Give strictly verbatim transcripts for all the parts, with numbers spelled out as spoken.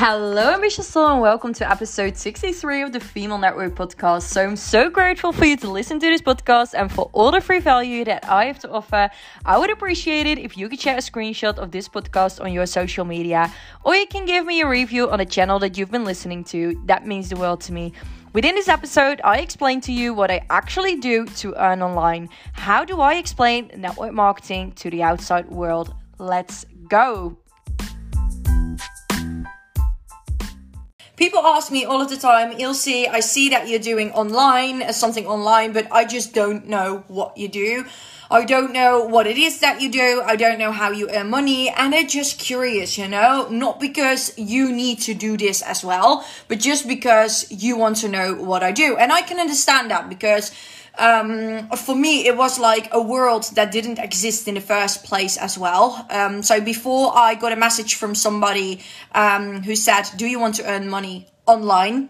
Hello, ambitious soul, and welcome to episode sixty-three of the Female Network Podcast. So I'm so grateful for you to listen to this podcast and for all the free value that I have to offer. I would appreciate it if you could share a screenshot of this podcast on your social media, or you can give me a review on the channel that you've been listening to. That means the world to me. Within this episode, I explain to you what I actually do to earn online. How do I explain network marketing to the outside world? Let's go. People ask me all of the time, Ilse, I see that you're doing online, something online, but I just don't know what you do. I don't know what it is that you do. I don't know how you earn money. And I'm just curious, you know, not because you need to do this as well, but just because you want to know what I do. And I can understand that because Um, for me, it was like a world that didn't exist in the first place as well. Um, so before I got a message from somebody um, who said, do you want to earn money online?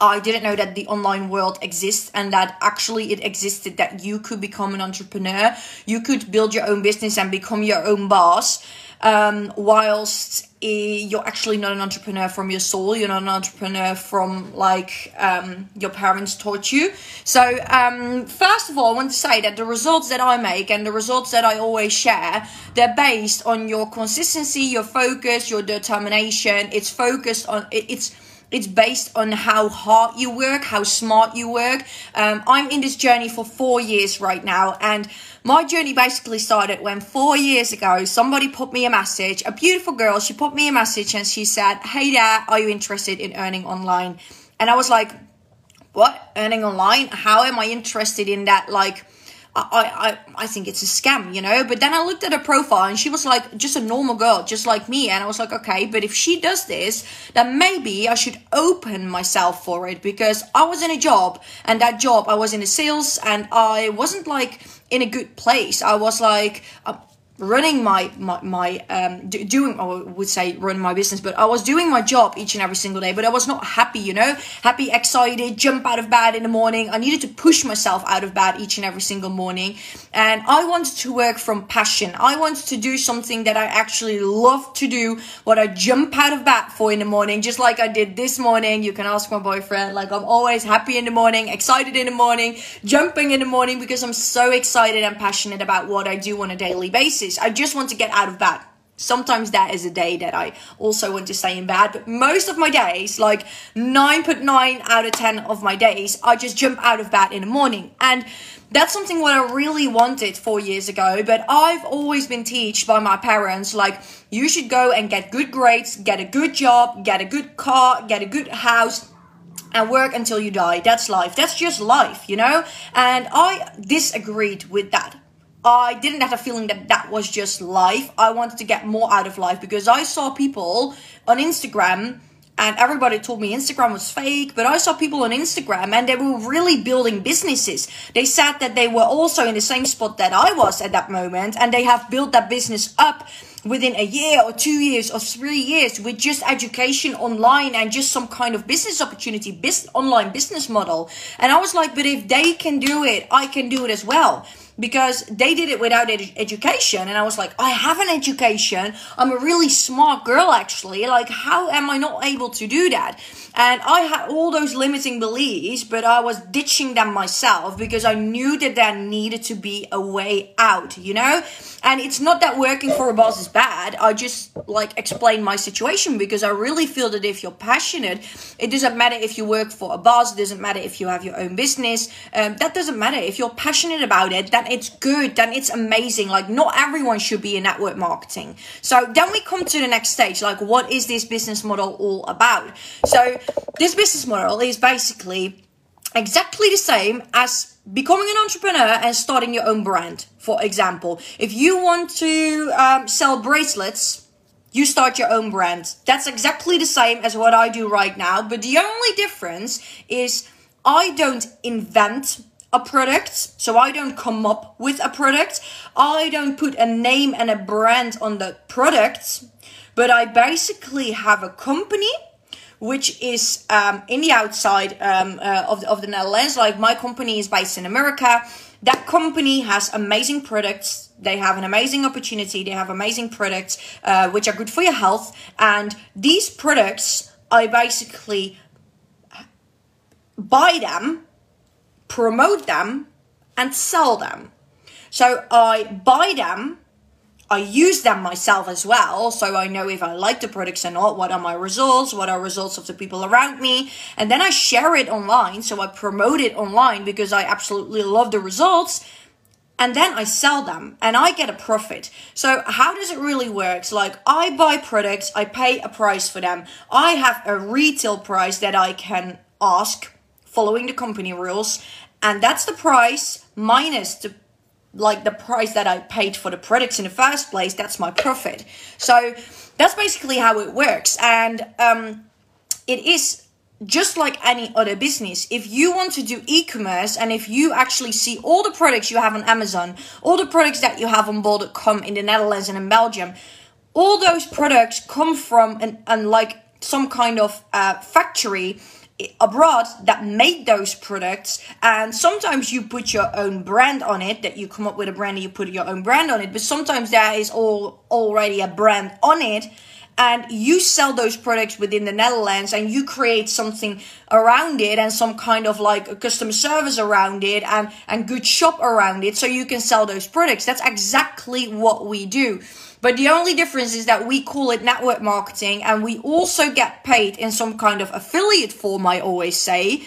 I didn't know that the online world exists and that actually it existed, that you could become an entrepreneur. You could build your own business and become your own boss. Um, whilst uh, you're actually not an entrepreneur from your soul, you're not an entrepreneur from like um, your parents taught you. So um, first of all, I want to say that the results that I make and the results that I always share, they're based on your consistency, your focus, your determination. It's focused on it, it's It's based on how hard you work, how smart you work. Um, I'm in this journey for four years right now. And my journey basically started when four years ago, somebody put me a message, a beautiful girl. She put me a message and she said, hey there, are you interested in earning online? And I was like, what? Earning online? How am I interested in that? Like, I, I, I think it's a scam, you know, but then I looked at her profile and she was like just a normal girl, just like me. And I was like, okay, but if she does this, then maybe I should open myself for it, because I was in a job and that job, I was in the sales and I wasn't like in a good place. I was like uh, running my, my, my um, d- doing, I would say run my business, but I was doing my job each and every single day, but I was not happy, you know, happy, excited, jump out of bed in the morning. I needed to push myself out of bed each and every single morning. And I wanted to work from passion. I wanted to do something that I actually love to do, what I jump out of bed for in the morning, just like I did this morning. You can ask my boyfriend, like I'm always happy in the morning, excited in the morning, jumping in the morning, because I'm so excited and passionate about what I do on a daily basis. I just want to get out of bed. Sometimes that is a day that I also want to stay in bed. But most of my days, like nine point nine out of ten of my days, I just jump out of bed in the morning. And that's something what I really wanted four years ago. But I've always been taught by my parents, like, you should go and get good grades, get a good job, get a good car, get a good house, and work until you die. That's life. That's just life, you know? And I disagreed with that. I didn't have a feeling that that was just life. I wanted to get more out of life because I saw people on Instagram, and everybody told me Instagram was fake, but I saw people on Instagram and they were really building businesses. They said that they were also in the same spot that I was at that moment, and they have built that business up within a year or two years or three years with just education online and just some kind of business opportunity, business, online business model. And I was like, but if they can do it, I can do it as well. Because they did it without ed- education. And I was like, I have an education. I'm a really smart girl, actually. Like, how am I not able to do that? And I had all those limiting beliefs, but I was ditching them myself because I knew that there needed to be a way out, you know? And it's not that working for a boss is bad. I just, like, explain my situation because I really feel that if you're passionate, it doesn't matter if you work for a boss. It doesn't matter if you have your own business. Um, that doesn't matter. If you're passionate about it, that it's good, then it's amazing. Like, not everyone should be in network marketing. So then we come to the next stage, like, what is this business model all about? So this business model is basically exactly the same as becoming an entrepreneur and starting your own brand. For example, if you want to um, sell bracelets, you start your own brand. That's exactly the same as what I do right now. But the only difference is I don't invent a product. So I don't come up with a product. I don't put a name and a brand on the product, but I basically have a company which is um, in the outside um, uh, of, the, of the Netherlands. Like, my company is based in America. that company has amazing products. They have an amazing opportunity. They have amazing products, uh, which are good for your health. And these products, I basically buy them, promote them, and sell them. So I buy them. I use them myself as well, so I know if I like the products or not, what are my results, what are results of the people around me, and then I share it online, so I promote it online because I absolutely love the results, and then I sell them, and I get a profit. So how does it really work? It's like, I buy products, I pay a price for them, I have a retail price that I can ask, following the company rules, and that's the price minus the like the price that I paid for the products in the first place. That's my profit. So that's basically how it works. And um, it is just like any other business. If you want to do e-commerce and if you actually see all the products you have on Amazon, all the products that you have on bol dot com in the Netherlands and in Belgium, all those products come from an, an like some kind of uh, factory abroad that made those products, and sometimes you put your own brand on it, that you come up with a brand and you put your own brand on it, but sometimes there is all already a brand on it, and you sell those products within the Netherlands and you create something around it and some kind of like a customer service around it and and good shop around it, so you can sell those products. That's exactly what we do. But the only difference is that we call it network marketing, and we also get paid in some kind of affiliate form, I always say.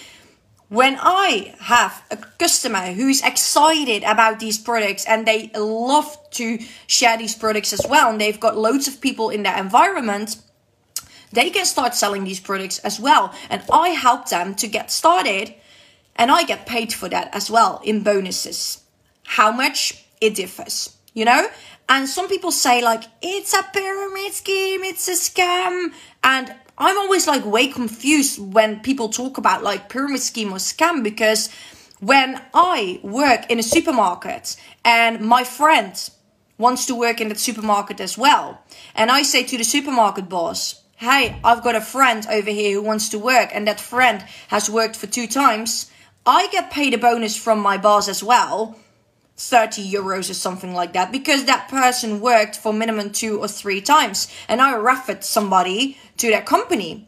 When I have a customer who's excited about these products and they love to share these products as well, and they've got loads of people in their environment, they can start selling these products as well. And I help them to get started, and I get paid for that as well in bonuses. How much? It differs, you know? And some people say like, it's a pyramid scheme, it's a scam. And I'm always like way confused when people talk about like pyramid scheme or scam, because when I work in a supermarket and my friend wants to work in that supermarket as well, and I say to the supermarket boss, hey, I've got a friend over here who wants to work, and that friend has worked for two times, I get paid a bonus from my boss as well, thirty euros or something like that, because that person worked for minimum two or three times and I referred somebody to that company.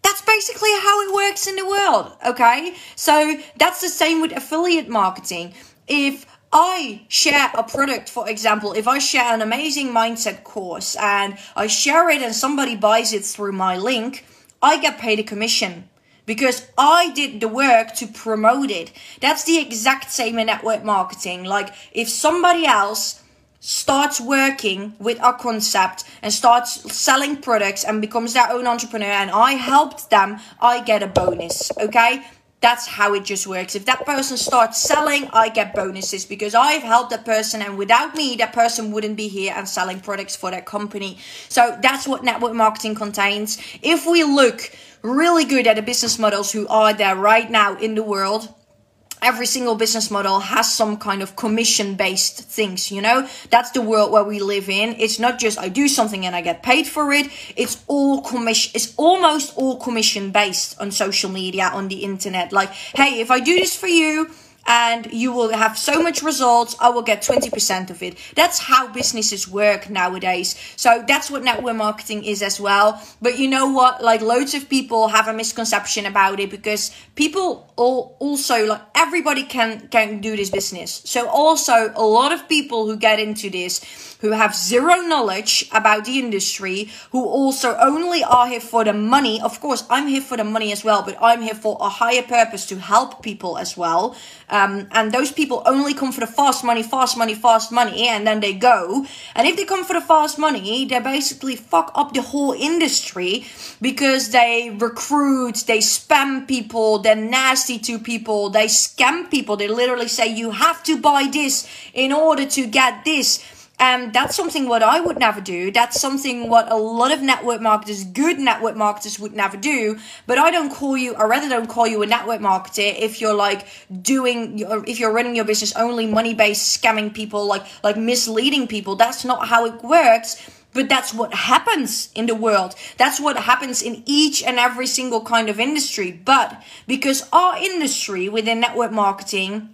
That's basically how it works in the world, okay? So that's the same with affiliate marketing. If I share a product, for example, if I share an amazing mindset course and I share it and somebody buys it through my link, I get paid a commission, because I did the work to promote it. That's the exact same in network marketing. Like if somebody else starts working with our concept and starts selling products and becomes their own entrepreneur and I helped them, I get a bonus, okay? That's how it just works. If that person starts selling, I get bonuses because I've helped that person, and without me, that person wouldn't be here and selling products for their company. So that's what network marketing contains. If we look really good at the business models who are there right now in the world, every single business model has some kind of commission-based things, you know? That's the world where we live in. It's not just I do something and I get paid for it. It's all commission. It's almost all commission-based on social media, on the internet. Like, hey, if I do this for you and you will have so much results, I will get twenty percent of it. That's how businesses work nowadays. So that's what network marketing is as well. But you know what? Like, loads of people have a misconception about it, because people all also like, everybody can can do this business. So also a lot of people who get into this, who have zero knowledge about the industry, who also only are here for the money. Of course, I'm here for the money as well, but I'm here for a higher purpose, to help people as well. Um, and those people only come for the fast money, fast money, fast money, and then they go. And if they come for the fast money, they basically fuck up the whole industry, because they recruit, they spam people, they're nasty to people, they scam people. They literally say, you have to buy this in order to get this. Um, that's something what I would never do. That's something what a lot of network marketers, good network marketers, would never do. But I don't call you, I rather don't call you a network marketer if you're like doing, if you're running your business only money-based, scamming people, like like misleading people. That's not how it works. But that's what happens in the world. That's what happens in each and every single kind of industry. But because our industry within network marketing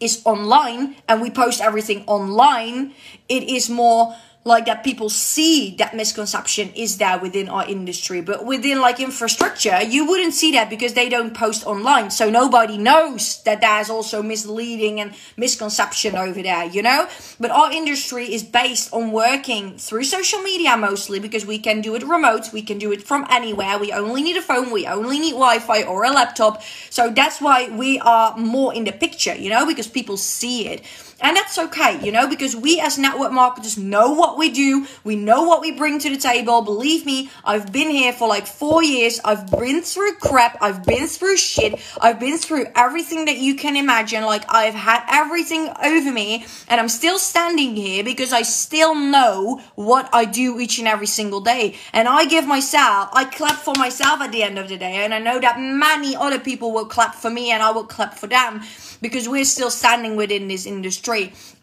is online and we post everything online, it is more like that people see that misconception is there within our industry. But within like infrastructure, you wouldn't see that because they don't post online. So nobody knows that there's also misleading and misconception over there, you know. But our industry is based on working through social media mostly because we can do it remote. We can do it from anywhere. We only need a phone. We only need Wi-Fi or a laptop. So that's why we are more in the picture, you know, because people see it. And that's okay, you know, because we as network marketers know what we do. We know what we bring to the table. Believe me, I've been here for like four years. I've been through crap. I've been through shit. I've been through everything that you can imagine. Like, I've had everything over me and I'm still standing here because I still know what I do each and every single day. And I give myself, I clap for myself at the end of the day. And I know that many other people will clap for me and I will clap for them because we're still standing within this industry.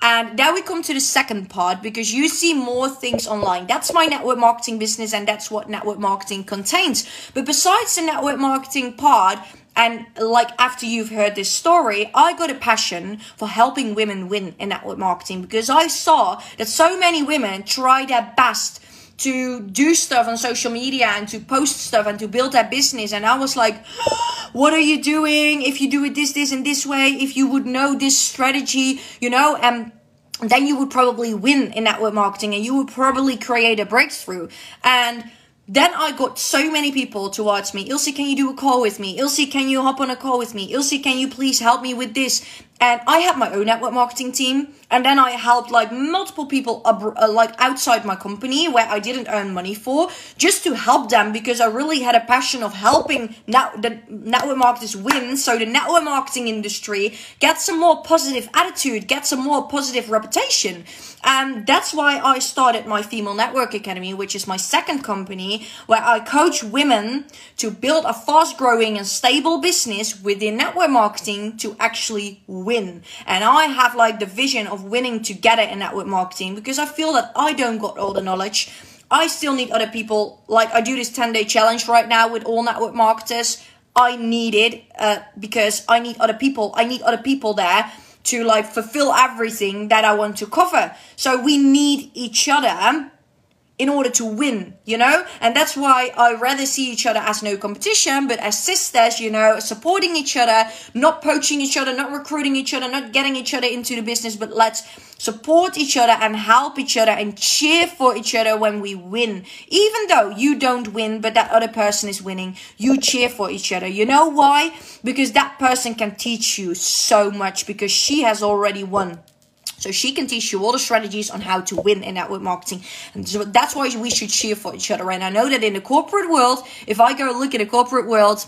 And then we come to the second part, because you see more things online. That's my network marketing business, and that's what network marketing contains. But besides the network marketing part, and like after you've heard this story, I got a passion for helping women win in network marketing, because I saw that so many women try their best to do stuff on social media and to post stuff and to build their business. And I was like, what are you doing? If you do it this, this, and this way, if you would know this strategy, you know, and then you would probably win in network marketing and you would probably create a breakthrough. And then I got so many people towards me. Ilse, can you do a call with me? Ilse, can you hop on a call with me? Ilse, can you please help me with this? And I had my own network marketing team. And then I helped like multiple people ab- uh, like outside my company where I didn't earn money for, just to help them, because I really had a passion of helping net- the network marketers win. So the network marketing industry gets some more positive attitude, gets a more positive reputation. And that's why I started my Female Network Academy, which is my second company, where I coach women to build a fast growing and stable business within network marketing to actually win. Win. And I have like the vision of winning together in network marketing, because I feel that I don't got all the knowledge. I still need other people. Like, I do this ten day challenge right now with all network marketers. I need it uh, because I need other people. I need other people there to like fulfill everything that I want to cover. So we need each other in order to win, you know? And that's why I rather see each other as no competition, but as sisters, you know, supporting each other, not poaching each other, not recruiting each other, not getting each other into the business, but let's support each other and help each other and cheer for each other when we win. Even though you don't win, but that other person is winning, you cheer for each other. You know why? Because that person can teach you so much, because she has already won. So she can teach you all the strategies on how to win in network marketing. And so that's why we should cheer for each other. And I know that in the corporate world, if I go look at the corporate world,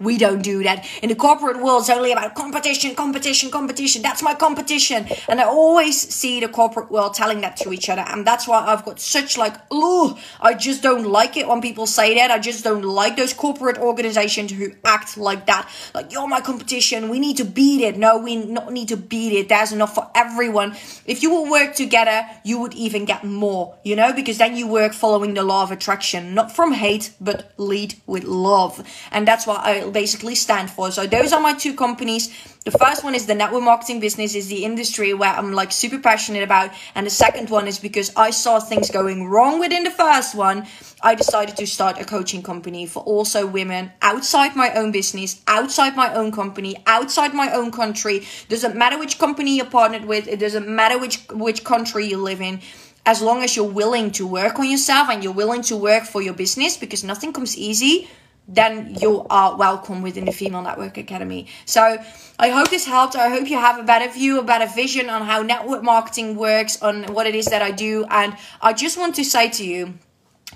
we don't do that. In the corporate world, it's only about competition, competition, competition. That's my competition. And I always see the corporate world telling that to each other. And that's why I've got such like, ooh, I just don't like it when people say that. I just don't like those corporate organizations who act like that. Like, you're my competition. We need to beat it. No, we not need to beat it. There's enough for everyone. If you would work together, you would even get more, you know, because then you work following the law of attraction, not from hate, but lead with love. And that's why I basically stand for. So those are my two companies. The first one is the network marketing business, is the industry where I'm like super passionate about, and the second one is because I saw things going wrong within the first one, I decided to start a coaching company for also women outside my own business, outside my own company, outside my own country. Doesn't matter which company you're partnered with, it doesn't matter which which country you live in. As long as you're willing to work on yourself and you're willing to work for your business, because nothing comes easy, then you are welcome within the Female Network Academy. So I hope this helped. I hope you have a better view, a better vision on how network marketing works, on what it is that I do. And I just want to say to you,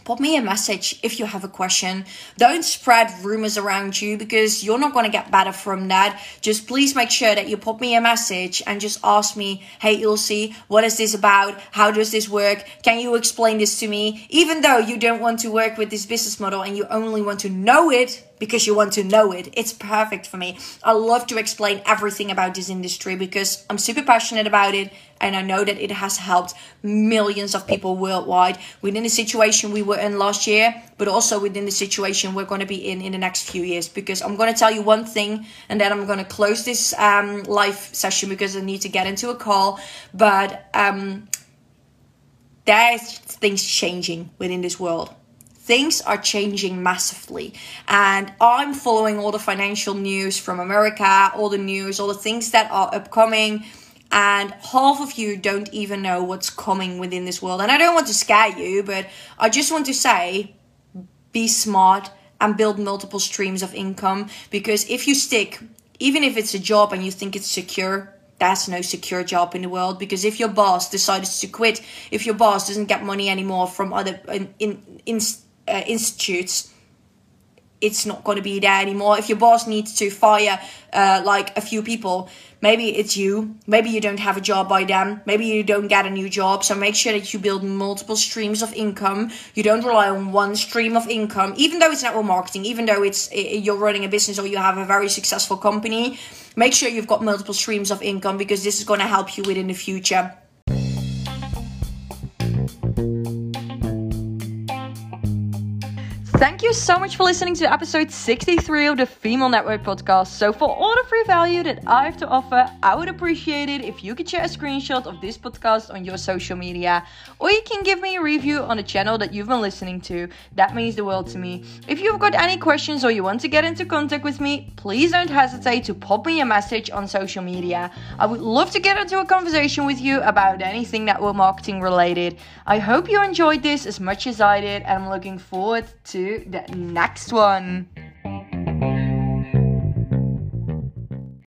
pop me a message if you have a question. Don't spread rumors around you, because you're not going to get better from that. Just please make sure that you pop me a message and just ask me, hey Ilse, what is this about? How does this work? Can you explain this to me? Even though you don't want to work with this business model and you only want to know it, because you want to know it. It's perfect for me. I love to explain everything about this industry because I'm super passionate about it. And I know that it has helped millions of people worldwide within the situation we were in last year, but also within the situation we're going to be in in the next few years. Because I'm going to tell you one thing, and then I'm going to close this um, live session because I need to get into a call. But um, there's things changing within this world. Things are changing massively, and I'm following all the financial news from America, all the news, all the things that are upcoming. And half of you don't even know what's coming within this world. And I don't want to scare you, but I just want to say, be smart and build multiple streams of income. Because if you stick, even if it's a job and you think it's secure, there's no secure job in the world. Because if your boss decides to quit, if your boss doesn't get money anymore from other in, in, in, uh, institutes, it's not going to be there anymore. If your boss needs to fire uh, like a few people, maybe it's you. Maybe you don't have a job by then. Maybe you don't get a new job. So make sure that you build multiple streams of income. You don't rely on one stream of income, even though it's network marketing, even though it's you're running a business or you have a very successful company. Make sure you've got multiple streams of income because this is going to help you within the future. Thank you so much for listening to episode sixty-three of the Female Network Podcast. So for all the free value that I have to offer, I would appreciate it if you could share a screenshot of this podcast on your social media, or you can give me a review on the channel that you've been listening to. That means the world to me. If you've got any questions or you want to get into contact with me, please don't hesitate to pop me a message on social media. I would love to get into a conversation with you about anything network marketing related. I hope you enjoyed this as much as I did, and I'm looking forward to the next one.